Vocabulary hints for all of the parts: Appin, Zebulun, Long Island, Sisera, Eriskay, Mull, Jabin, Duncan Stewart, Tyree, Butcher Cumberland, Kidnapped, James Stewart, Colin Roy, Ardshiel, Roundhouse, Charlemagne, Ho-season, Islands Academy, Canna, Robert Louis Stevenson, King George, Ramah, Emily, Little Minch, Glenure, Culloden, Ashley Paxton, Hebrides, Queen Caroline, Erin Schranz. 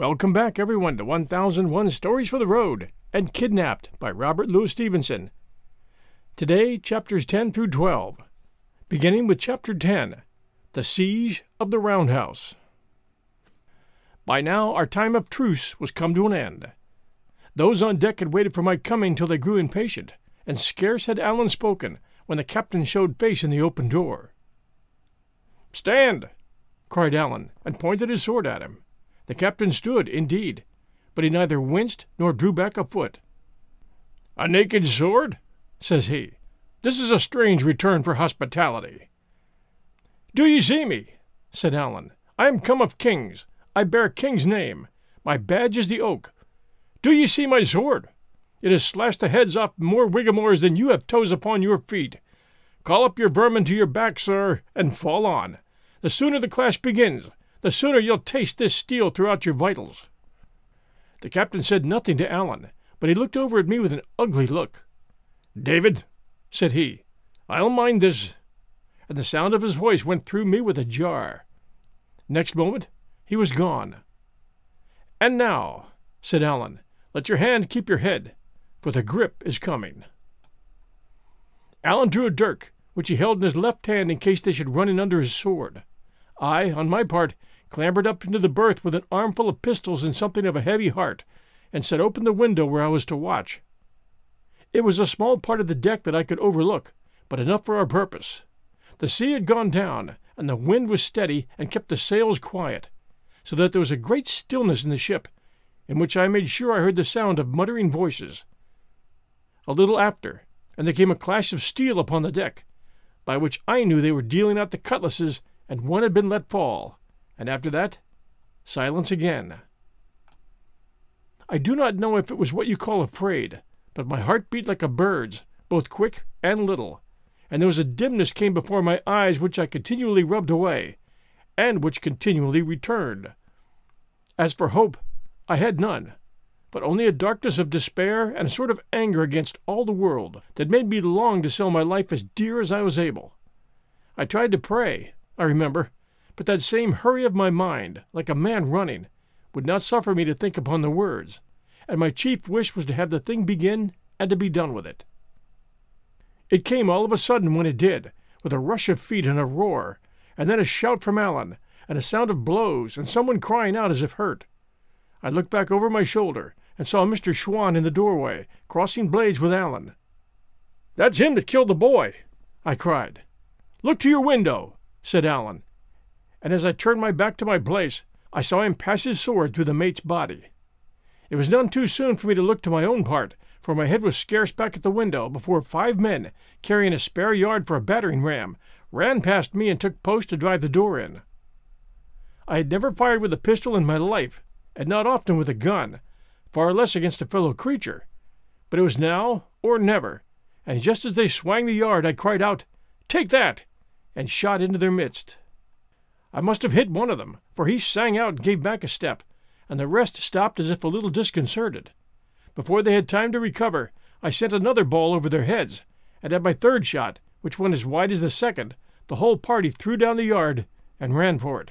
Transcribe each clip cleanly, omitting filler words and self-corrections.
Welcome back, everyone, to 1001 Stories for the Road and Kidnapped by Robert Louis Stevenson. Today, chapters 10 through 12, beginning with chapter 10, The Siege of the Roundhouse. By now, our time of truce was come to an end. Those on deck had waited for my coming till they grew impatient, and scarce had Alan spoken when the captain showed face in the open door. "Stand!" cried Alan, and pointed his sword at him. The captain stood, indeed, but he neither winced nor drew back a foot. "A naked sword?" says he. "This is a strange return for hospitality." "Do ye see me?" said Alan. "I am come of kings. I bear king's name. My badge is the oak. Do ye see my sword? It has slashed the heads off more Whigamores than you have toes upon your feet. Call up your vermin to your back, sir, and fall on. The sooner the clash begins, the sooner you'll taste this steel throughout your vitals." The captain said nothing to Alan, but he looked over at me with an ugly look. "David," said he, "I'll mind this," and the sound of his voice went through me with a jar. Next moment he was gone. "And now," said Alan, "let your hand keep your head, for the grip is coming." Alan drew a dirk, which he held in his left hand in case they should run in under his sword. I, on my part, clambered up into the berth with an armful of pistols and something of a heavy heart, and set open the window where I was to watch. It was a small part of the deck that I could overlook, but enough for our purpose. The sea had gone down, and the wind was steady and kept the sails quiet, so that there was a great stillness in the ship, in which I made sure I heard the sound of muttering voices. A little after, and there came a clash of steel upon the deck, by which I knew they were dealing out the cutlasses, and one had been let fall, and after that, silence again. I do not know if it was what you call afraid, but my heart beat like a bird's, both quick and little, and there was a dimness came before my eyes which I continually rubbed away, and which continually returned. As for hope, I had none, but only a darkness of despair and a sort of anger against all the world that made me long to sell my life as dear as I was able. I tried to pray, I remember, but that same hurry of my mind, like a man running, would not suffer me to think upon the words, and my chief wish was to have the thing begin and to be done with it. It came all of a sudden when it did, with a rush of feet and a roar, and then a shout from Alan, and a sound of blows, and someone crying out as if hurt. I looked back over my shoulder, and saw Mr. Schwann in the doorway, crossing blades with Alan. "That's him that killed the boy," I cried. "Look to your window," said Alan, and as I turned my back to my place, I saw him pass his sword through the mate's body. It was none too soon for me to look to my own part, for my head was scarce back at the window before 5 men, carrying a spare yard for a battering ram, ran past me and took post to drive the door in. I had never fired with a pistol in my life, and not often with a gun, far less against a fellow creature, but it was now or never, and just as they swung the yard I cried out, "Take that!" and shot into their midst. I must have hit one of them, for he sang out and gave back a step, and the rest stopped as if a little disconcerted. Before they had time to recover, I sent another ball over their heads, and at my third shot, which went as wide as the second, the whole party threw down the yard and ran for it.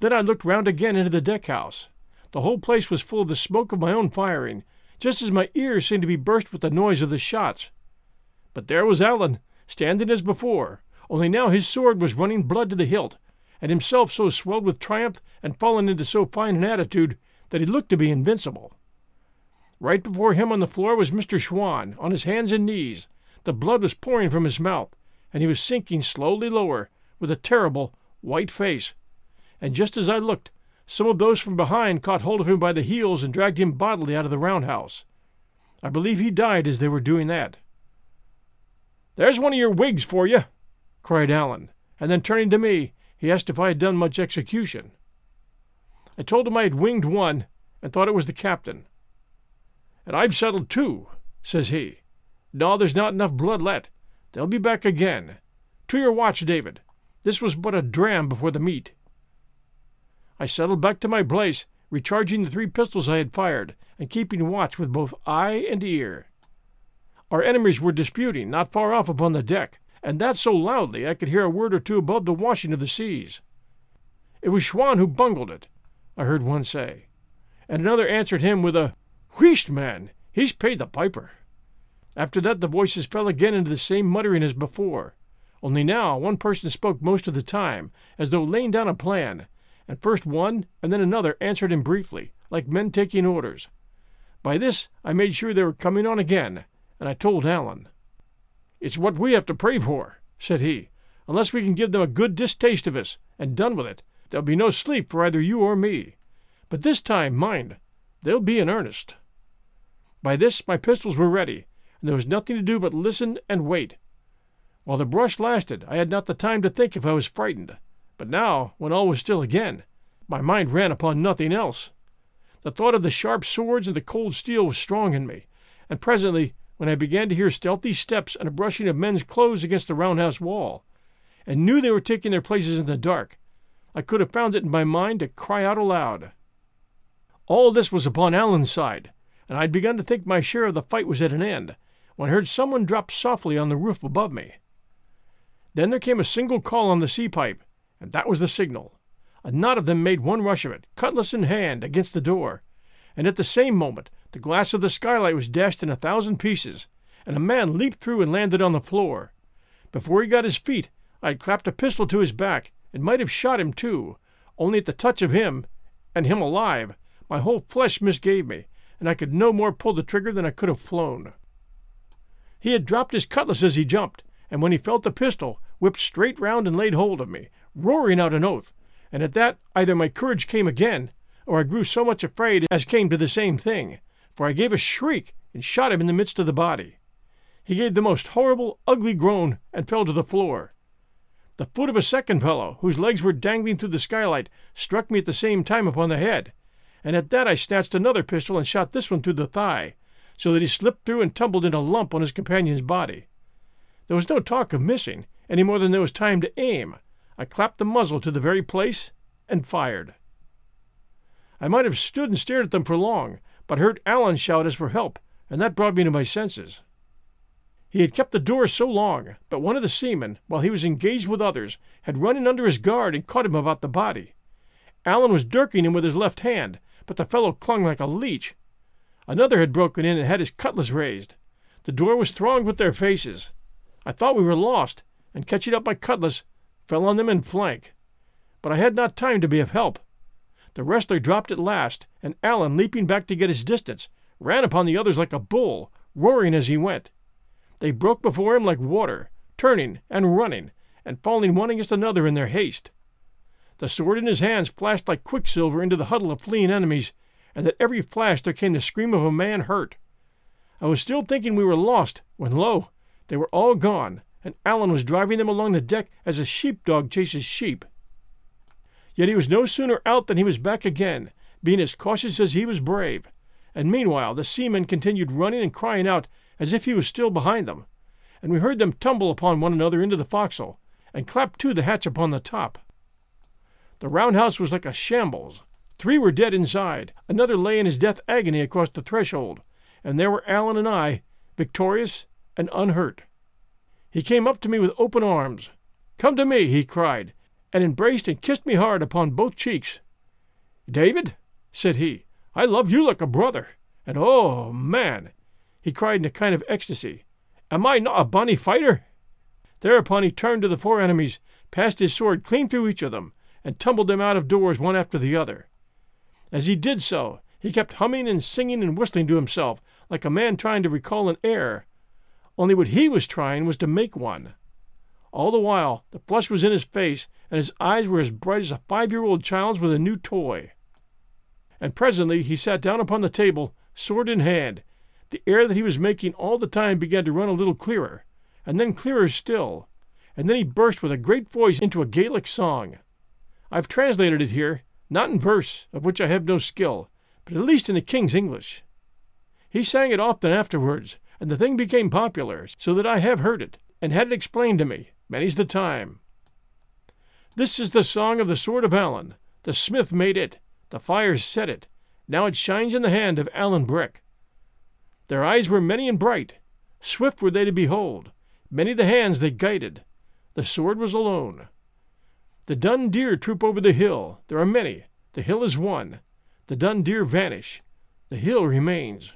Then I looked round again into the deck-house. The whole place was full of the smoke of my own firing, just as my ears seemed to be burst with the noise of the shots. But there was Alan, standing as before, only now his sword was running blood to the hilt, and himself so swelled with triumph and fallen into so fine an attitude that he looked to be invincible. Right before him on the floor was Mr. Schwann, on his hands and knees. The blood was pouring from his mouth, and he was sinking slowly lower, with a terrible, white face. And just as I looked, some of those from behind caught hold of him by the heels and dragged him bodily out of the roundhouse. I believe he died as they were doing that. "There's one of your wigs for you," cried Alan, and then turning to me, he asked if I had done much execution. I told him I had winged one, and thought it was the captain. "And I've settled 2, says he. "No, there's not enough blood let. They'll be back again. To your watch, David. This was but a dram before the meat." I settled back to my place, recharging the 3 pistols I had fired, and keeping watch with both eye and ear. Our enemies were disputing, not far off upon the deck, and that so loudly I could hear a word or two above the washing of the seas. It was Schwann who bungled it, I heard one say, and another answered him with a, "Wheesht, man, he's paid the piper." After that the voices fell again into the same muttering as before, only now one person spoke most of the time, as though laying down a plan, and first one and then another answered him briefly, like men taking orders. By this I made sure they were coming on again, and I told Alan. "It's what we have to pray for," said he. "Unless we can give them a good distaste of us, and done with it, there'll be no sleep for either you or me. But this time, mind, they'll be in earnest." By this my pistols were ready, and there was nothing to do but listen and wait. While the brush lasted, I had not the time to think if I was frightened, but now, when all was still again, my mind ran upon nothing else. The thought of the sharp swords and the cold steel was strong in me, and presently, when I began to hear stealthy steps and a brushing of men's clothes against the roundhouse wall, and knew they were taking their places in the dark, I could have found it in my mind to cry out aloud. All this was upon Alan's side, and I had begun to think my share of the fight was at an end, when I heard someone drop softly on the roof above me. Then there came a single call on the sea-pipe, and that was the signal. A knot of them made one rush of it, cutlass in hand, against the door, and at the same moment the glass of the skylight was dashed in 1,000 pieces, and a man leaped through and landed on the floor. Before he got his feet, I had clapped a pistol to his back, and might have shot him too, only at the touch of him, and him alive, my whole flesh misgave me, and I could no more pull the trigger than I could have flown. He had dropped his cutlass as he jumped, and when he felt the pistol, whipped straight round and laid hold of me, roaring out an oath, and at that either my courage came again, or I grew so much afraid as came to the same thing, for I gave a shriek and shot him in the midst of the body. He gave the most horrible, ugly groan, and fell to the floor. The foot of a second fellow, whose legs were dangling through the skylight, struck me at the same time upon the head, and at that I snatched another pistol and shot this one through the thigh, so that he slipped through and tumbled in a lump on his companion's body. There was no talk of missing, any more than there was time to aim. I clapped the muzzle to the very place and fired. I might have stood and stared at them for long, but heard Alan shout as for help, and that brought me to my senses. He had kept the door so long, but one of the seamen, while he was engaged with others, had run in under his guard and caught him about the body. Alan was dirking him with his left hand, but the fellow clung like a leech. Another had broken in and had his cutlass raised. The door was thronged with their faces. I thought we were lost, and catching up my cutlass, fell on them in flank. But I had not time to be of help. The wrestler dropped at last, and Alan, leaping back to get his distance, ran upon the others like a bull, roaring as he went. They broke before him like water, turning and running, and falling one against another in their haste. The sword in his hands flashed like quicksilver into the huddle of fleeing enemies, and at every flash there came the scream of a man hurt. I was still thinking we were lost, when lo, they were all gone, and Alan was driving them along the deck as a sheepdog chases sheep. Yet he was no sooner out than he was back again, being as cautious as he was brave, and meanwhile the seaman continued running and crying out, as if he was still behind them, and we heard them tumble upon one another into the forecastle, and clap to the hatch upon the top. The roundhouse was like a shambles. 3 were dead inside, another lay in his death agony across the threshold, and there were Alan and I, victorious and unhurt. He came up to me with open arms. "Come to me," he cried, and embraced and kissed me hard upon both cheeks. "David," said he, "I love you like a brother, and oh, man," he cried in a kind of ecstasy, "am I not a bonny fighter?" Thereupon he turned to the 4 enemies, passed his sword clean through each of them, and tumbled them out of doors one after the other. As he did so, he kept humming and singing and whistling to himself, like a man trying to recall an air, only what he was trying was to make one. All the while, the flush was in his face, and his eyes were as bright as a 5-year-old child's with a new toy. And presently he sat down upon the table, sword in hand. The air that he was making all the time began to run a little clearer, and then clearer still, and then he burst with a great voice into a Gaelic song. I have translated it here, not in verse, of which I have no skill, but at least in the King's English. He sang it often afterwards, and the thing became popular, so that I have heard it, and had it explained to me, many's the time. This is the song of the sword of Alan. The smith made it, the fires set it, now it shines in the hand of Alan Breck. Their eyes were many and bright, swift were they to behold, many the hands they guided, the sword was alone. The dun deer troop over the hill, there are many, The hill is won. The dun deer vanish. The hill remains.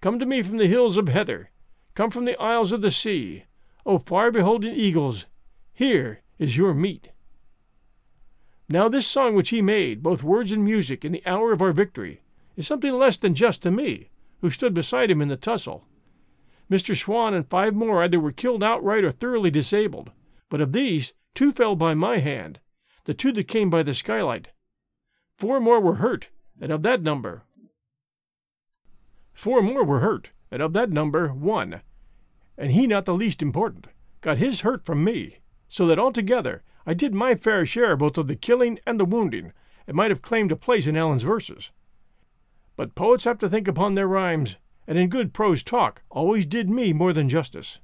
Come to me from the hills of heather. Come from the isles of the sea. O far-beholding eagles, here is your meat. Now this song which he made, both words and music, in the hour of our victory, is something less than just to me, who stood beside him in the tussle. Mr. Swan and five more either were killed outright or thoroughly disabled, but of these, two fell by my hand, the two that came by the skylight. Four more were hurt, and of that number, one, and he not the least important, got his hurt from me, so that altogether I did my fair share both of the killing and the wounding, and might have claimed a place in Alan's verses. But poets have to think upon their rhymes, and in good prose talk always did me more than justice.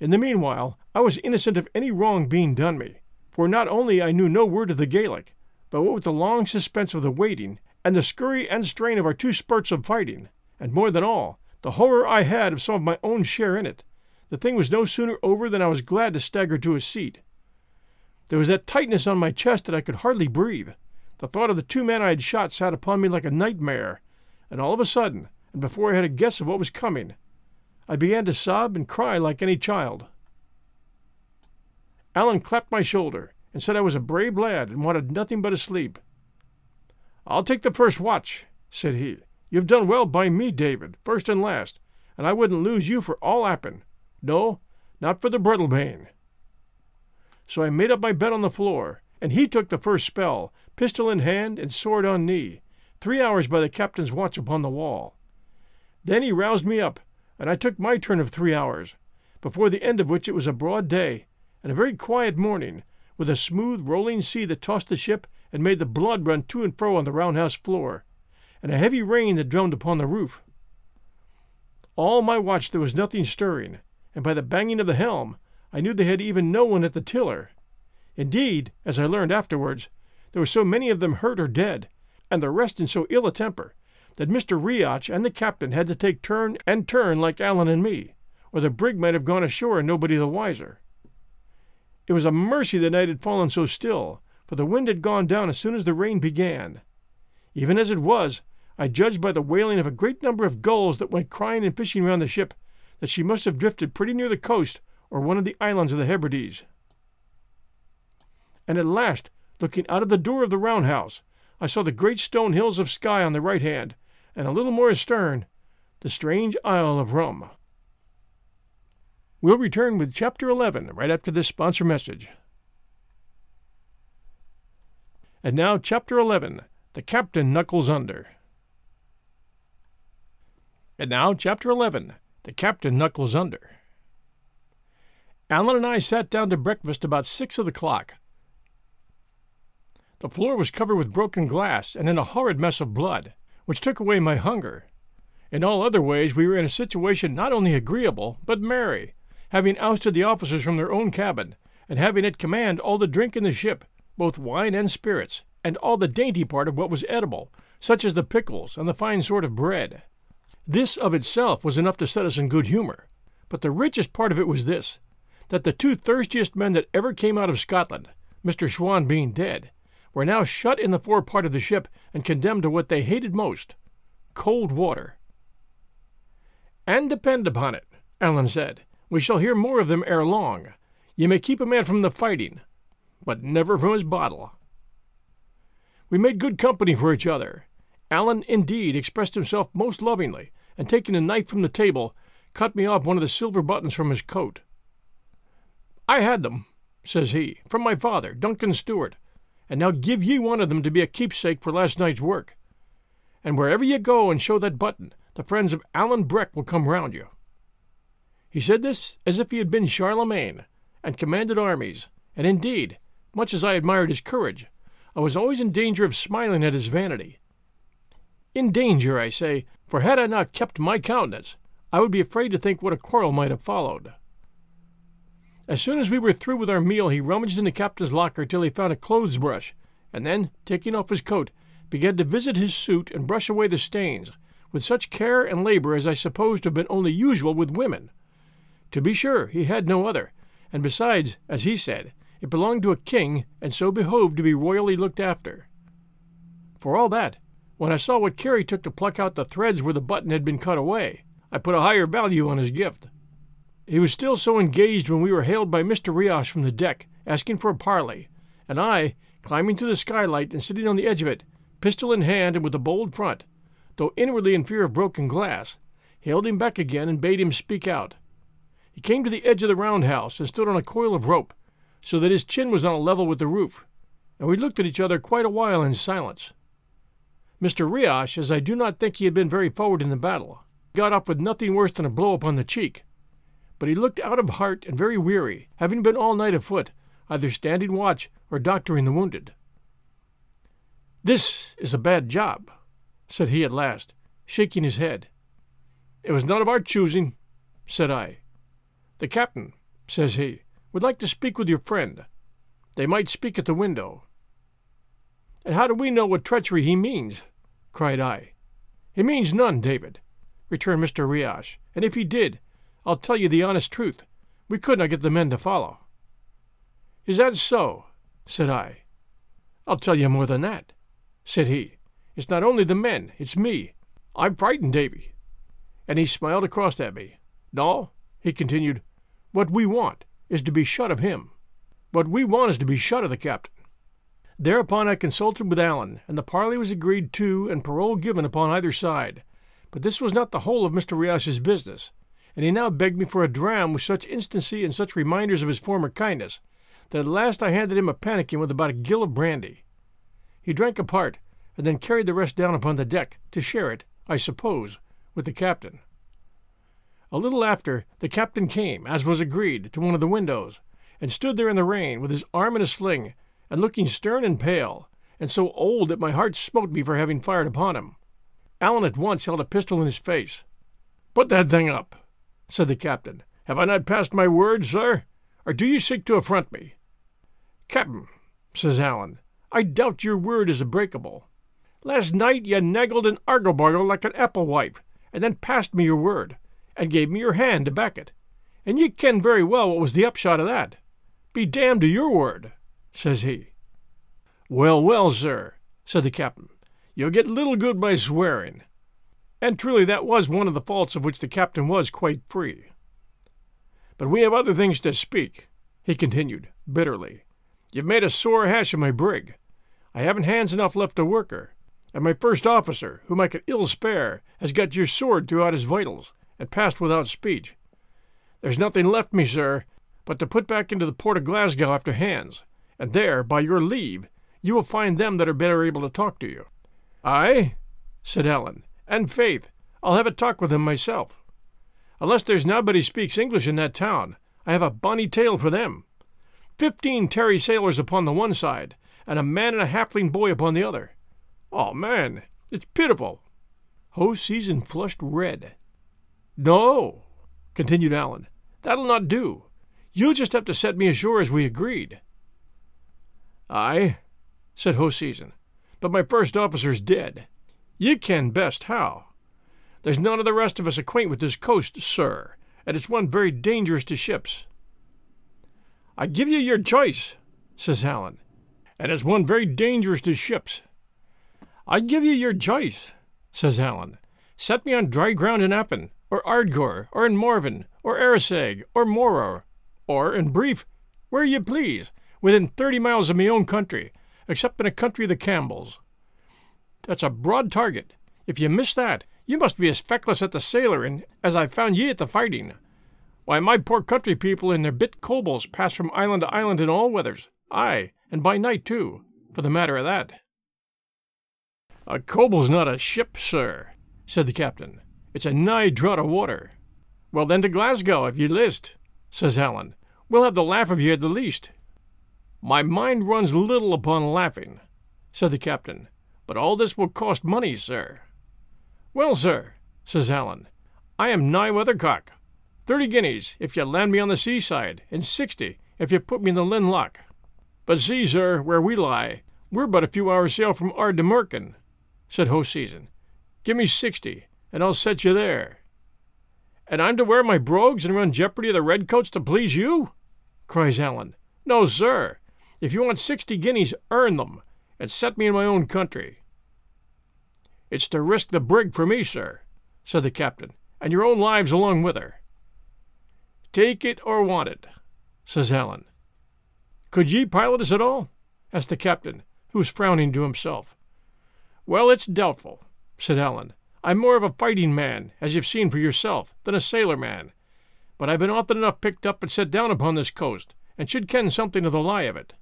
In the meanwhile, I was innocent of any wrong being done me, for not only I knew no word of the Gaelic, but what with the long suspense of the waiting, and the scurry and strain of our two spurts of fighting, and more than all, the horror I had of some of my own share in it, the thing was no sooner over than I was glad to stagger to a seat. There was that tightness on my chest that I could hardly breathe. The thought of the two men I had shot sat upon me like a nightmare, and all of a sudden, and before I had a guess of what was coming, I began to sob and cry like any child. Alan clapped my shoulder, and said I was a brave lad and wanted nothing but a sleep. "I'll take the first watch," said he. "You've done well by me, David, first and last, and I wouldn't lose you for all Appin. No, not for the Breadalbane." So I made up my bed on the floor, and he took the first spell, pistol in hand and sword on knee, 3 hours by the captain's watch upon the wall. Then he roused me up, and I took my turn of 3 hours, before the end of which it was a broad day, and a very quiet morning, with a smooth rolling sea that tossed the ship and made the blood run to and fro on the roundhouse floor, and a heavy rain that drummed upon the roof. All my watch there was nothing stirring, and by the banging of the helm I knew they had even no one at the tiller. Indeed, as I learned afterwards, there were so many of them hurt or dead, and the rest in so ill a temper, that Mr. Riach and the captain had to take turn and turn like Alan and me, or the brig might have gone ashore and nobody the wiser. It was a mercy the night had fallen so still, for the wind had gone down as soon as the rain began. Even as it was, I judged by the wailing of a great number of gulls that went crying and fishing round the ship, that she must have drifted pretty near the coast or one of the islands of the Hebrides. And at last, looking out of the door of the roundhouse, I saw the great stone hills of Skye on the right hand, and a little more astern, the strange Isle of Rum. We'll return with Chapter 11 right after this sponsor message. And now Chapter 11, The Captain Knuckles Under. And now Chapter 11, The Captain Knuckles Under. Alan and I sat down to breakfast about 6 o'clock. The floor was covered with broken glass and in a horrid mess of blood, which took away my hunger. In all other ways we were in a situation not only agreeable, but merry, having ousted the officers from their own cabin, and having at command all the drink in the ship, both wine and spirits, and all the dainty part of what was edible, such as the pickles and the fine sort of bread. This of itself was enough to set us in good humour, but the richest part of it was this, that the two thirstiest men that ever came out of Scotland, Mr. Swan being dead, were now shut in the forepart of the ship and condemned to what they hated most, cold water. "And depend upon it," Alan said, "we shall hear more of them ere long. You may keep a man from the fighting, but never from his bottle." We made good company for each other. Alan, indeed, expressed himself most lovingly, and taking a knife from the table, cut me off one of the silver buttons from his coat. "I had them," says he, "from my father, Duncan Stewart, and now give ye one of them to be a keepsake for last night's work. And wherever you go and show that button, the friends of Alan Breck will come round you." He said this as if he had been Charlemagne, and commanded armies, and indeed, much as I admired his courage, I was always in danger of smiling at his vanity. In danger, I say, for had I not kept my countenance, I would be afraid to think what a quarrel might have followed. As soon as we were through with our meal, he rummaged in the captain's locker till he found a clothes brush, and then, taking off his coat, began to visit his suit and brush away the stains, with such care and labour as I supposed to have been only usual with women. To be sure, he had no other, and besides, as he said, it belonged to a king, and so behoved to be royally looked after. For all that, when I saw what Carey took to pluck out the threads where the button had been cut away, I put a higher value on his gift. He was still so engaged when we were hailed by Mr. Riach from the deck, asking for a parley, and I, climbing to the skylight and sitting on the edge of it, pistol in hand and with a bold front, though inwardly in fear of broken glass, hailed him back again and bade him speak out. He came to the edge of the roundhouse and stood on a coil of rope, so that his chin was on a level with the roof, and we looked at each other quite a while in silence. Mr. Riach, as I do not think he had been very forward in the battle, got up with nothing worse than a blow upon the cheek, but he looked out of heart and very weary, having been all night afoot, either standing watch or doctoring the wounded. "This is a bad job," said he at last, shaking his head. "It was none of our choosing," said I. "The captain," says he, "would like to speak with your friend. They might speak at the window." "And how do we know what treachery he means?" cried I. "He means none, David," returned Mr. Riach, "and if he did, I'll tell you the honest truth. We could not get the men to follow." "Is that so?" said I. "I'll tell you more than that," said he. "It's not only the men, it's me. I'm frightened, Davy." And he smiled across at me. "No," he continued, "what we want is to be shut of him. What we want is to be shut of the captain." Thereupon I consulted with Alan, and the parley was agreed to and parole given upon either side. But this was not the whole of Mr. Riach's business, and he now begged me for a dram with such instancy and such reminders of his former kindness, that at last I handed him a pannikin with about a gill of brandy. He drank a part, and then carried the rest down upon the deck, to share it, I suppose, with the captain. A little after, the captain came, as was agreed, to one of the windows, and stood there in the rain, with his arm in a sling, and looking stern and pale, and so old that my heart smote me for having fired upon him. Alan at once held a pistol in his face. "Put that thing up," said the captain. "Have I not passed my word, sir? Or do you seek to affront me?" "Captain," says Alan, "I doubt your word is breakable. Last night you naggled and argle-bargle like an apple-wife, and then passed me your word, and gave me your hand to back it, and ye ken very well what was the upshot of that. Be damned to your word," says he. "Well, well, sir," said the captain, "you'll get little good by swearing." And truly that was one of the faults of which the captain was quite free. "But we have other things to speak," he continued, bitterly. "You've made a sore hash of my brig. I haven't hands enough left to work her, and my first officer, whom I could ill spare, has got your sword throughout his vitals, and passed without speech. There's nothing left me, sir, but to put back into the port of Glasgow after hands, and there, by your leave, you will find them that are better able to talk to you." "Aye," said Alan, "and faith, I'll have a talk with him myself. Unless there's nobody speaks English in that town, I have a bonny tale for them. 15 Terry sailors upon the one side, and a man and a halfling boy upon the other. Oh, man, it's pitiful." Ho-season flushed red. "No," continued Alan, "that'll not do. You'll just have to set me ashore as we agreed." "Aye," said Ho-season, "but my first officer's dead. You ken best how. There's none of the rest of us acquaint with this coast, sir, and it's one very dangerous to ships." "I give you your choice," says Alan, "and it's one very dangerous to ships." "I give you your choice," says Alan. "Set me on dry ground in Appin, or Ardgore, or in Morven, or Eriskay, or Moror, or, in brief, where you please, within 30 miles of my own country, except in a country of the Campbells. That's a broad target. If you miss that, you must be as feckless at the sailoring as I found ye at the fighting. Why, my poor country people in their bit cobles pass from island to island in all weathers, aye, and by night too, for the matter of that." "A coble's not a ship, sir," said the captain. "It's a nigh draught of water." "Well, then, to Glasgow, if ye list," says Alan. "We'll have the laugh of ye at the least." "My mind runs little upon laughing," said the captain, "but all this will cost money, sir." "Well, sir," says Alan, "I am nigh weathercock. 30 guineas if you land me on the seaside, and 60 if you put me in the Linnhe Loch. But see, sir, where we lie, we're but a few hours' sail from Ardnamurchan," said Ho-season. "Give me 60, and I'll set you there." "And I'm to wear my brogues and run jeopardy of the redcoats to please you?" cries Alan. "No, sir. If you want 60 guineas, earn them, and set me in my own country." "'It's to risk the brig for me, sir,' said the captain, "'and your own lives along with her.' "'Take it or want it,' says Alan. "'Could ye pilot us at all?' asked the captain, who was frowning to himself. "'Well, it's doubtful,' said Alan. "'I'm more of a fighting man, as you've seen for yourself, than a sailor man. "'But I've been often enough picked up and set down upon this coast, "'and should ken something of the lie of it.'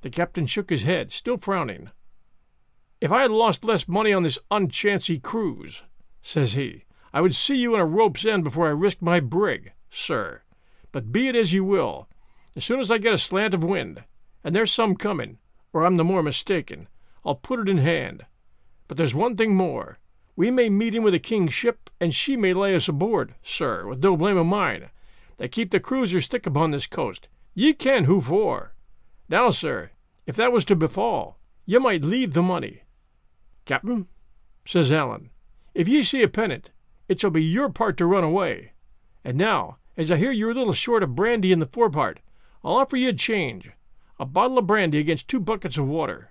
The captain shook his head, still frowning. "'If I had lost less money on this unchancy cruise,' says he, "'I would see you in a rope's end before I risked my brig, sir. "'But be it as you will. "'As soon as I get a slant of wind, "'and there's some coming, or I'm the more mistaken, "'I'll put it in hand. "'But there's one thing more. "'We may meet in with a king's ship, "'and she may lay us aboard, sir, with no blame of mine. "'They keep the cruisers thick upon this coast. "'Ye ken who for. "'Now, sir, if that was to befall, "'ye might leave the money.' "'Captain,' says Alan, "'if ye see a pennant, "'it shall be your part to run away. "'And now, as I hear you're a little short of brandy in the forepart, "'I'll offer you a change, a bottle of brandy against 2 buckets of water.'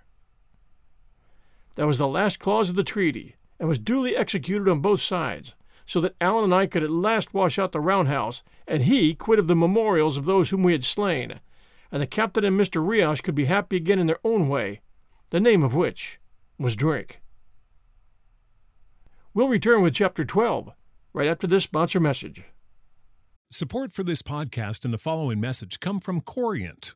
That was the last clause of the treaty, and was duly executed on both sides, so that Alan and I could at last wash out the roundhouse, and he quit of the memorials of those whom we had slain, and the captain and Mr. Riach could be happy again in their own way, the name of which was drink. We'll return with Chapter 12, right after this sponsor message. Support for this podcast and the following message come from Coriant.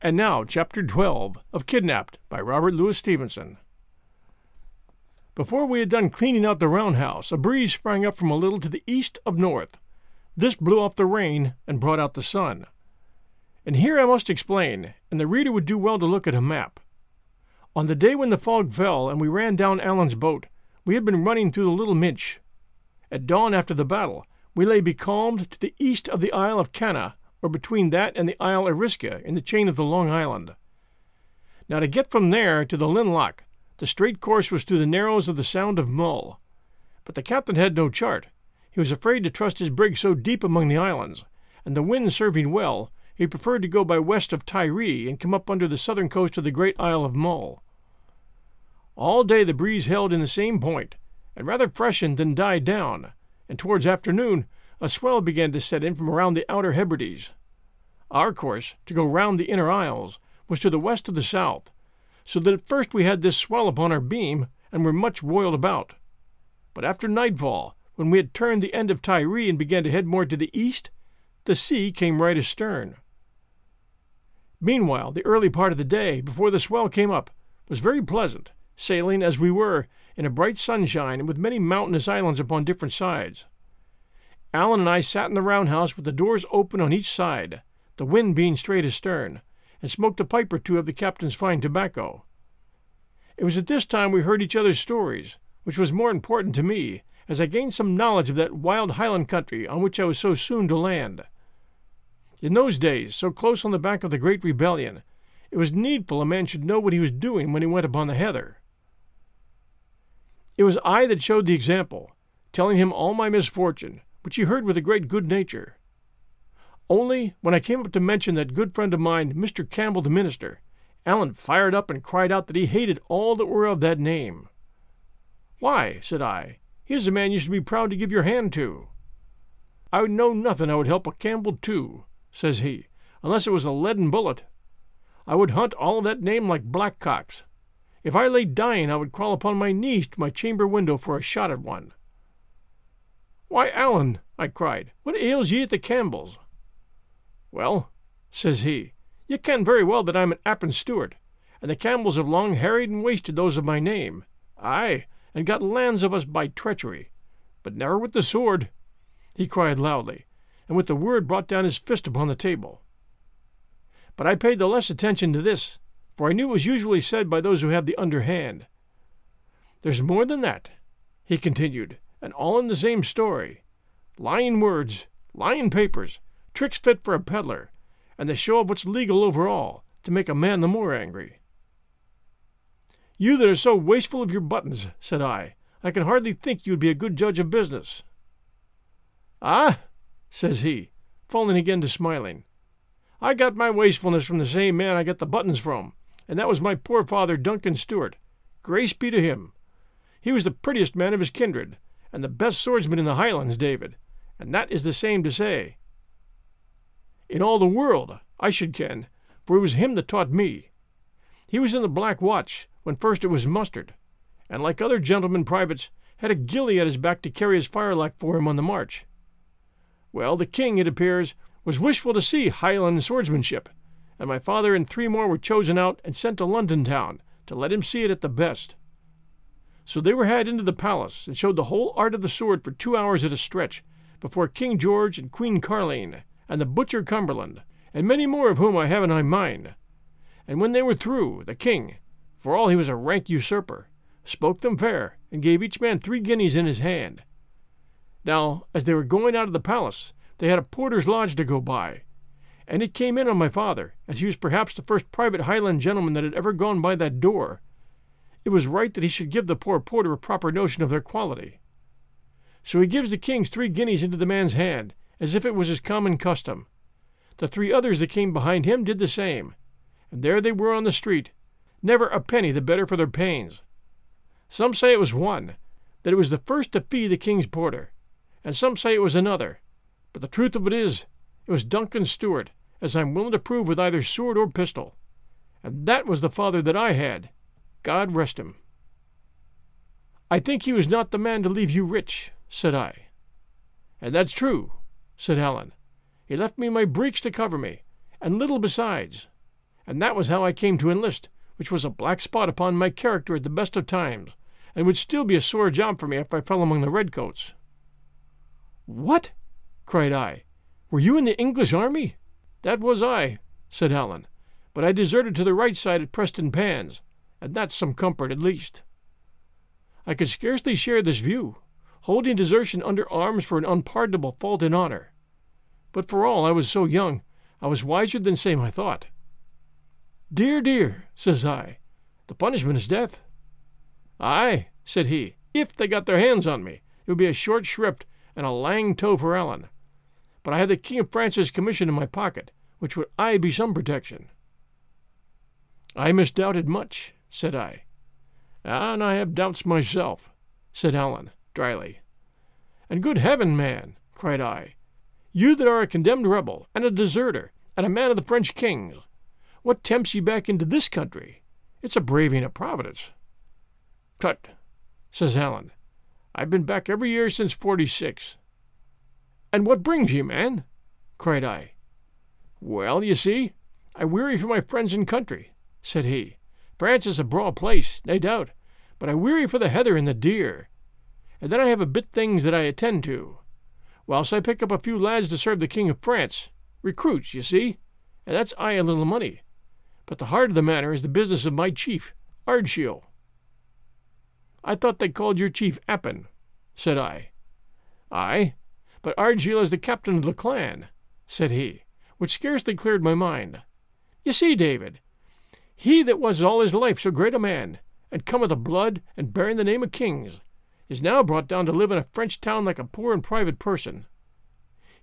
And now, Chapter 12 of Kidnapped by Robert Louis Stevenson. Before we had done cleaning out the roundhouse, a breeze sprang up from a little to the east of north. This blew off the rain and brought out the sun. And here I must explain, and the reader would do well to look at a map. On the day when the fog fell and we ran down Alan's boat, we had been running through the Little Minch. At dawn after the battle, we lay becalmed to the east of the Isle of Canna, or between that and the Isle Eriskay in the chain of the Long Island. Now to get from there to the Linnhe Loch, the straight course was through the narrows of the Sound of Mull. But the captain had no chart. He was afraid to trust his brig so deep among the islands, and the wind serving well, he preferred to go by west of Tyree and come up under the southern coast of the great Isle of Mull. All day the breeze held in the same point, and rather freshened and died down, and towards afternoon a swell began to set in from around the outer Hebrides. Our course, to go round the inner isles, was to the west of the south, so that at first we had this swell upon our beam, and were much roiled about. But after nightfall, when we had turned the end of Tyree and began to head more to the east, the sea came right astern. Meanwhile, the early part of the day, before the swell came up, was very pleasant, sailing, as we were, in a bright sunshine and with many mountainous islands upon different sides. Alan and I sat in the roundhouse with the doors open on each side, the wind being straight astern, and smoked a pipe or two of the captain's fine tobacco. It was at this time we heard each other's stories, which was more important to me, as I gained some knowledge of that wild Highland country on which I was so soon to land. In those days, so close on the back of the Great Rebellion, it was needful a man should know what he was doing when he went upon the heather. It was I that showed the example, telling him all my misfortune, which he heard with a great good nature. Only, when I came up to mention that good friend of mine, Mr. Campbell the minister, Alan fired up and cried out that he hated all that were of that name. "Why," said I, "he is a man you should be proud to give your hand to." "I would know nothing I would help a Campbell to," says he, "unless it was a leaden bullet. I would hunt all of that name like blackcocks. If I lay dying, I would crawl upon my knees to my chamber window for a shot at one." "'Why, Alan,' I cried, "'what ails ye at the Campbells?' "'Well,' says he, "'ye ken very well that I am an Appin Stewart, "'and the Campbells have long harried and wasted those of my name, "'aye, and got lands of us by treachery, "'but never with the sword,' he cried loudly, "'and with the word brought down his fist upon the table. "'But I paid the less attention to this, "'for I knew it was usually said by those who have the underhand. "'There's more than that,' he continued, "'and all in the same story. "'Lying words, lying papers, tricks fit for a peddler, "'and the show of what's legal overall, "'to make a man the more angry. "'You that are so wasteful of your buttons,' said I, "'I can hardly think you'd be a good judge of business.' "'Ah,' says he, falling again to smiling, "'I got my wastefulness from the same man I got the buttons from, "'and that was my poor father Duncan Stewart. "'Grace be to him. "'He was the prettiest man of his kindred, "'and the best swordsman in the Highlands, David, "'and that is the same to say. "'In all the world, I should ken, "'for it was him that taught me. "'He was in the Black Watch when first it was mustered, "'and like other gentlemen privates "'had a gillie at his back to carry his firelock for him on the march. "'Well, the king, it appears, was wishful to see Highland swordsmanship, "'and my father and three more were chosen out "'and sent to London town to let him see it at the best.' So they were had into the palace and showed the whole art of the sword for 2 hours at a stretch, before King George and Queen Caroline, and the Butcher Cumberland, and many more of whom I have in my mind. And when they were through, the king, for all he was a rank usurper, spoke them fair, and gave each man 3 guineas in his hand. Now, as they were going out of the palace, they had a porter's lodge to go by, and it came in on my father, as he was perhaps the first private Highland gentleman that had ever gone by that door. It was right that he should give the poor porter a proper notion of their quality. So he gives the king's 3 guineas into the man's hand, as if it was his common custom. The 3 others that came behind him did the same, and there they were on the street, never a penny the better for their pains. Some say it was one, that it was the first to fee the king's porter, and some say it was another, but the truth of it was Duncan Stewart, as I'm willing to prove with either sword or pistol. And that was the father that I had. God rest him. "'I think he was not the man to leave you rich,' said I. "'And that's true,' said Alan. "'He left me my breeks to cover me, and little besides. "'And that was how I came to enlist, which was a black spot upon my character at the best of times, "'and would still be a sore job for me if I fell among the redcoats.' "'What?' cried I. "'Were you in the English army?' "'That was I,' said Alan. "'But I deserted to the right side at Preston Pan's. "'And that's some comfort, at least. "'I could scarcely share this view, "'holding desertion under arms for an unpardonable fault in honor. "'But for all I was so young, "'I was wiser than same I thought. "'Dear, dear,' says I, "'the punishment is death.' "'Aye,' said he, "'if they got their hands on me, "'it would be a short shrift and a lang toe for Alan. "'But I had the King of France's commission in my pocket, "'which would aye be some protection.' "'I misdoubted much,' said I. "'And I have doubts myself,' said Alan, dryly. "'And good heaven, man,' cried I, "'you that are a condemned rebel, and a deserter, and a man of the French kings, "'what tempts ye back into this country? "'It's a braving of Providence.' "'Tut,' says Alan. "'I've been back every year since 46.' "'And what brings ye, man?' cried I. "'Well, you see, I weary for my friends and country,' said he. "'France is a braw place, nae doubt, "'but I weary for the heather and the deer. "'And then I have a bit things that I attend to, "'whilst I pick up a few lads to serve the King of France, "'recruits, you see, and that's aye a little money. "'But the heart of the matter is the business of my chief, Ardshiel.' "'I thought they called your chief Appin,' said I. "'Aye, but Ardshiel is the captain of the clan,' said he, "'which scarcely cleared my mind. "'You see, David,' "'He that was all his life so great a man, "'and come of the blood and bearing the name of kings, "'is now brought down to live in a French town "'like a poor and private person.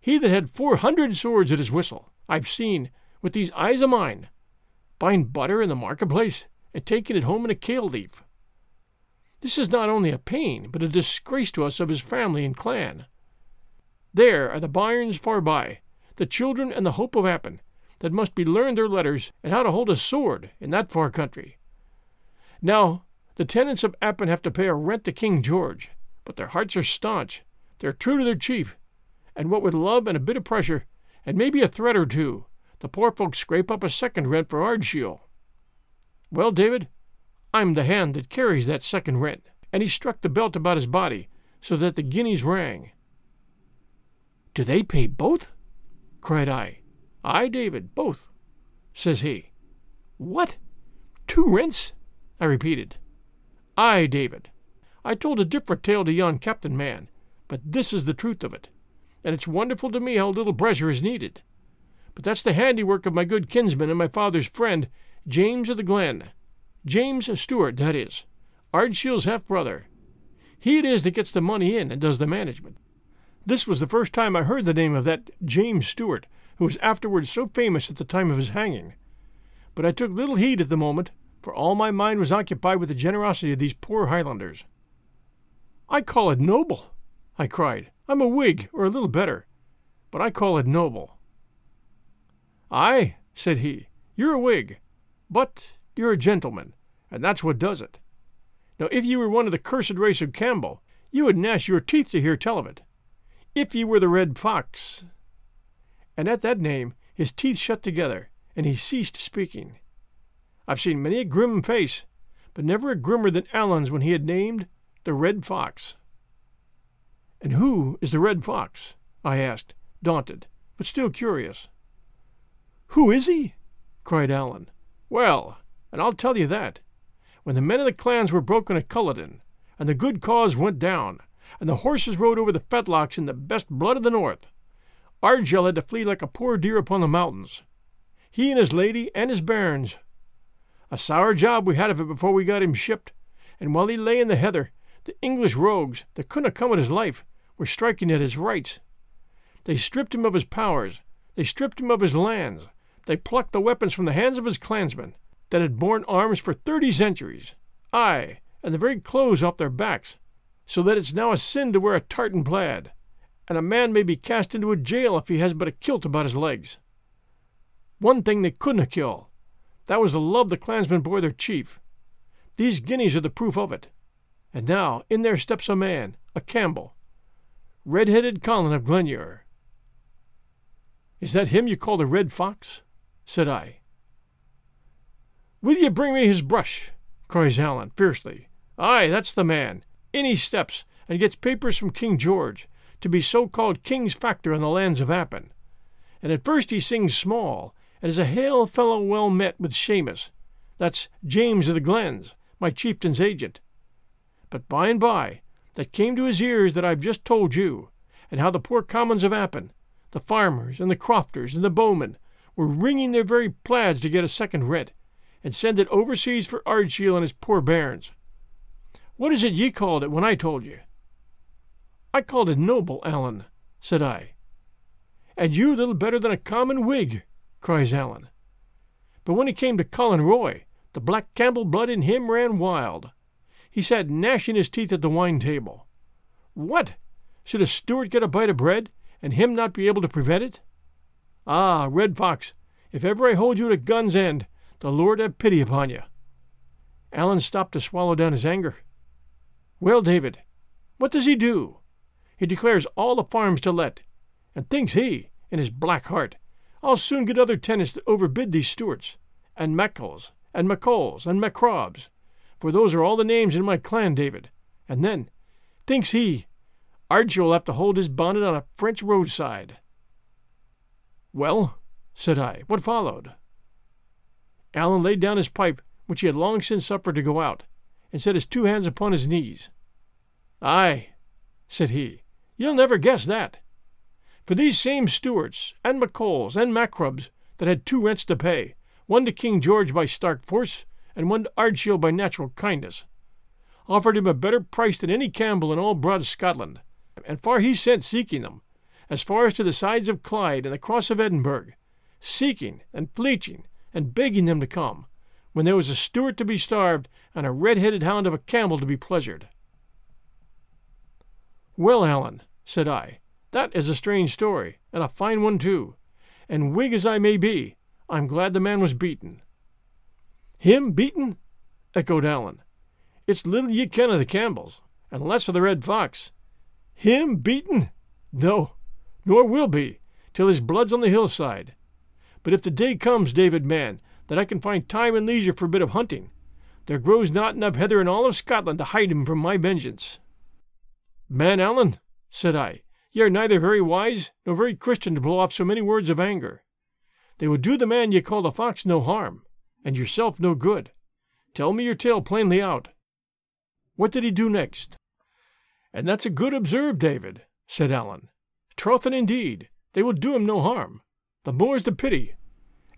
"'He that had 400 swords at his whistle, "'I've seen, with these eyes of mine, "'buying butter in the marketplace "'and taking it home in a kale leaf. "'This is not only a pain, "'but a disgrace to us of his family and clan. "'There are the bairns far by, "'the children and the hope of Appin, that must be learned their letters and how to hold a sword in that far country. Now, the tenants of Appin have to pay a rent to King George, but their hearts are staunch, They're true to their chief, and what with love and a bit of pressure, and maybe a threat or two, the poor folks scrape up a second rent for Ardshiel. Well, David, I'm the hand that carries that second rent, and he struck the belt about his body, so that the guineas rang. Do they pay both? Cried I. Aye, David, both, says he. What? 2 rents? I repeated. Aye, David. I told a different tale to yon captain man, but this is the truth of it, and it's wonderful to me how little pressure is needed. But that's the handiwork of my good kinsman and my father's friend, James of the Glen. James Stewart, that is, Ardshiel's half-brother. He it is that gets the money in and does the management. This was the first time I heard the name of that James Stewart, who was afterwards so famous at the time of his hanging. But I took little heed at the moment, for all my mind was occupied with the generosity of these poor Highlanders. "I call it noble," I cried. "I'm a Whig, or a little better, but I call it noble." "Aye," said he, "you're a Whig, but you're a gentleman, and that's what does it. Now, if you were one of the cursed race of Campbell, you would gnash your teeth to hear tell of it. If you were the Red Fox—" And at that name his teeth shut together, and he ceased speaking. I've seen many a grim face, but never a grimmer than Alan's when he had named the Red Fox. "And who is the Red Fox?" I asked, daunted, but still curious. "Who is he?" cried Alan. "Well, and I'll tell you that. When the men of the clans were broken at Culloden, and the good cause went down, and the horses rode over the fetlocks in the best blood of the north, Argyll had to flee like a poor deer upon the mountains. He and his lady and his bairns. A sour job we had of it before we got him shipped, and while he lay in the heather, the English rogues, that couldn't have come at his life, were striking at his rights. They stripped him of his powers, they stripped him of his lands, they plucked the weapons from the hands of his clansmen, that had borne arms for 30 centuries, aye, and the very clothes off their backs, so that it's now a sin to wear a tartan plaid, and a man may be cast into a jail if he has but a kilt about his legs. One thing they couldna kill, that was the love the clansmen bore their chief. These guineas are the proof of it. And now in there steps a man, a Campbell, red-headed Colin of Glenure." "Is that him you call the Red Fox?" said I. "Will you bring me his brush?" cries Alan fiercely. "Aye, that's the man. In he steps, and gets papers from King George, to be so-called king's factor on the lands of Appin. And at first he sings small, and is a hail fellow well met with Seamus, that's James of the Glens, my chieftain's agent. But by and by, that came to his ears that I've just told you, and how the poor commons of Appin, the farmers and the crofters and the bowmen, were wringing their very plaids to get a second rent, and send it overseas for Ardshiel and his poor bairns. What is it ye called it when I told you?" "I called it noble, Alan," said I. "And you little better than a common Whig," cries Alan. "But when it came to Colin Roy, the black Campbell blood in him ran wild. He sat gnashing his teeth at the wine table. What? Should a Stewart get a bite of bread, and him not be able to prevent it? Ah, Red Fox, if ever I hold you at a gun's end, the Lord have pity upon you." Alan stopped to swallow down his anger. "Well, David, what does he do? He declares all the farms to let, and thinks he, in his black heart, I'll soon get other tenants that overbid these Stewarts, and Mackles, and McColes, and MacRobs, for those are all the names in my clan, David. And then, thinks he, Archie will have to hold his bonnet on a French roadside." "Well," said I, "what followed?" Alan laid down his pipe, which he had long since suffered to go out, and set his 2 hands upon his knees. "Aye," said he, "you'll never guess that. For these same Stewarts, and McColes, and Macrobs, that had 2 rents to pay, one to King George by stark force, and one to Ardshiel by natural kindness, offered him a better price than any Campbell in all broad Scotland, and far he sent seeking them, as far as to the sides of Clyde and the cross of Edinburgh, seeking and fleeching and begging them to come, when there was a Stewart to be starved and a red-headed hound of a Campbell to be pleasured." "Well, Alan," said I, "that is a strange story, and a fine one too, and Whig as I may be, I'm glad the man was beaten." "Him beaten?" echoed Alan. "It's little ye ken of the Campbells, and less of the Red Fox. Him beaten? No, nor will be, till his blood's on the hillside. But if the day comes, David man, that I can find time and leisure for a bit of hunting, there grows not enough heather in all of Scotland to hide him from my vengeance. Man Allan, said I, ye are neither very wise nor very Christian to blow off so many words of anger. They will do the man ye call the fox no harm, and yourself no good. Tell me your tale plainly out. What did he do next? And that's a good observe, David, said Allan. Troth and indeed, they will do him no harm. The more's the pity.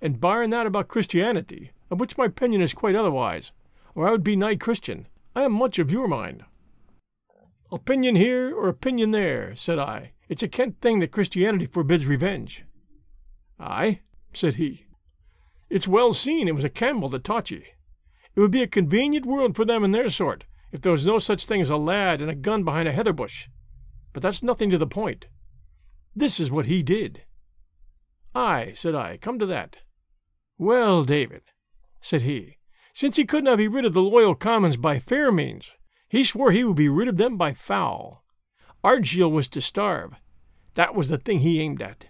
And barring that about Christianity, of which my opinion is quite otherwise, or I would be nigh Christian, I am much of your mind. Opinion here or opinion there, said I. It's a kent thing that Christianity forbids revenge. Aye, said he. It's well seen it was a Campbell that taught ye. It would be a convenient world for them and their sort, if there was no such thing as a lad and a gun behind a heather bush. But that's nothing to the point. This is what he did. Aye, said I, come to that. Well, David, said he, since he could not be rid of the loyal commons by fair means, he swore he would be rid of them by foul. Ardshiel was to starve. That was the thing he aimed at.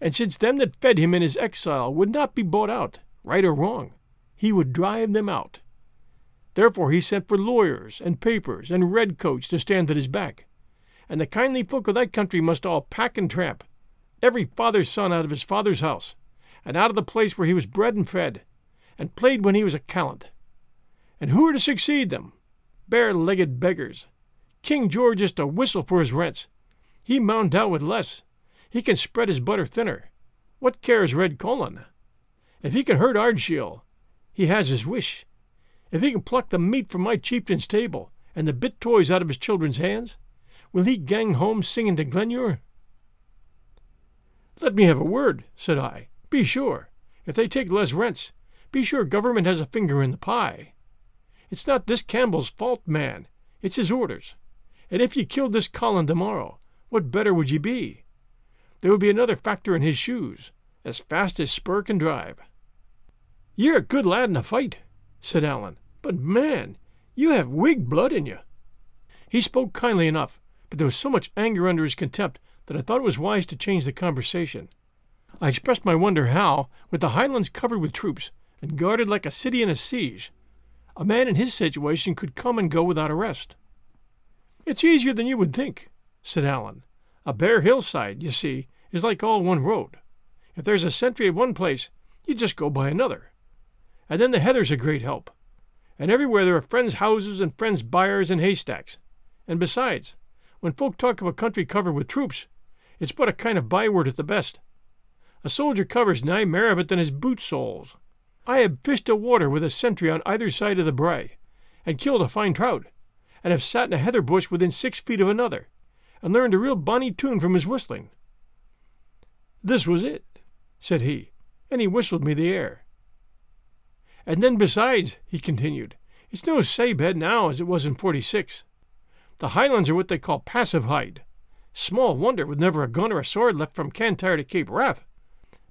And since them that fed him in his exile would not be bought out, right or wrong, he would drive them out. Therefore he sent for lawyers and papers and redcoats to stand at his back, and the kindly folk of that country must all pack and tramp, every father's son out of his father's house, and out of the place where he was bred and fed, and played when he was a callant. And who are to succeed them? Bare-legged beggars. King George is to whistle for his rents. He mound down with less. He can spread his butter thinner. What cares Red Colin? If he can hurt Ardshiel, he has his wish. If he can pluck the meat from my chieftain's table and the bit toys out of his children's hands, will he gang home singing to Glenure? Let me have a word, said I. Be sure, if they take less rents, be sure government has a finger in the pie. It's not this Campbell's fault, man. It's his orders. And if ye killed this Colin tomorrow, what better would ye be? There would be another factor in his shoes, as fast as spur can drive. Ye're a good lad in a fight, said Allan, but man, you have Whig blood in you. He spoke kindly enough, but there was so much anger under his contempt that I thought it was wise to change the conversation. I expressed my wonder how, with the Highlands covered with troops, and guarded like a city in a siege, a man in his situation could come and go without arrest. It's easier than you would think, said Allan. A bare hillside, you see, is like all one road. If there's a sentry at one place, you just go by another. And then the heather's a great help. And everywhere there are friends' houses and friends' byres and haystacks. And besides, when folk talk of a country covered with troops, it's but a kind of byword at the best. A soldier covers nigh mair of it than his boot soles. I have fished a water with a sentry on either side of the brae, and killed a fine trout, and have sat in a heather bush within 6 feet of another, and learned a real bonny tune from his whistling. This was it, said he, and he whistled me the air. And then besides, he continued, it's no sae bad now as it was in 46. The Highlands are what they call passive hide. Small wonder with never a gun or a sword left from Cantyre to Cape Wrath,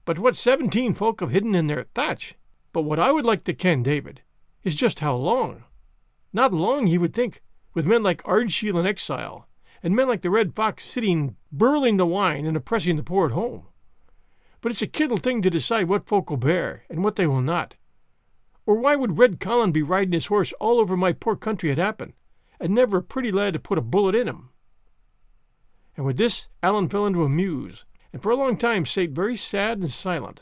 but what 17 folk have hidden in their thatch. But what I would like to ken, David, is just how long. Not long, you would think, with men like Ardshiel in exile, and men like the Red Fox sitting, burling the wine and oppressing the poor at home. But it's a kittle thing to decide what folk will bear and what they will not. Or why would Red Colin be riding his horse all over my poor country at Appin, and never a pretty lad to put a bullet in him? And with this, Allan fell into a muse, and for a long time sate very sad and silent.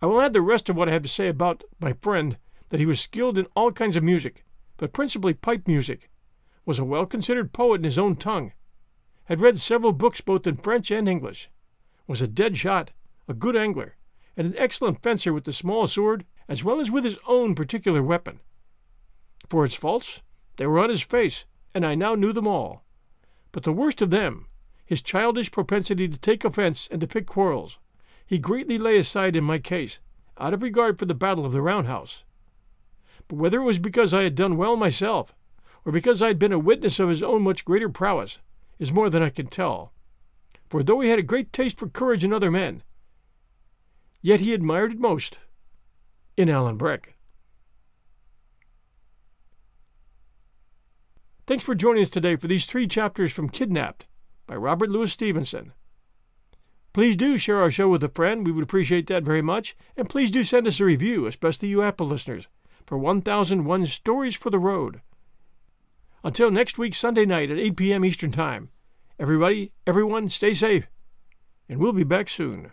I will add the rest of what I have to say about my friend, that he was skilled in all kinds of music, but principally pipe music, was a well-considered poet in his own tongue, had read several books both in French and English, was a dead shot, a good angler, and an excellent fencer with the small sword, as well as with his own particular weapon. For his faults, they were on his face, and I now knew them all. But the worst of them, his childish propensity to take offence and to pick quarrels, he greatly lay aside in my case, out of regard for the battle of the Roundhouse. But whether it was because I had done well myself, or because I had been a witness of his own much greater prowess, is more than I can tell. For though he had a great taste for courage in other men, yet he admired it most in Alan Breck. Thanks for joining us today for these three chapters from Kidnapped by Robert Louis Stevenson. Please do share our show with a friend. We would appreciate that very much. And please do send us a review, especially you Apple listeners, for 1001 Stories for the Road. Until next week, Sunday night at 8 p.m. Eastern Time. Everybody, everyone, stay safe. And we'll be back soon.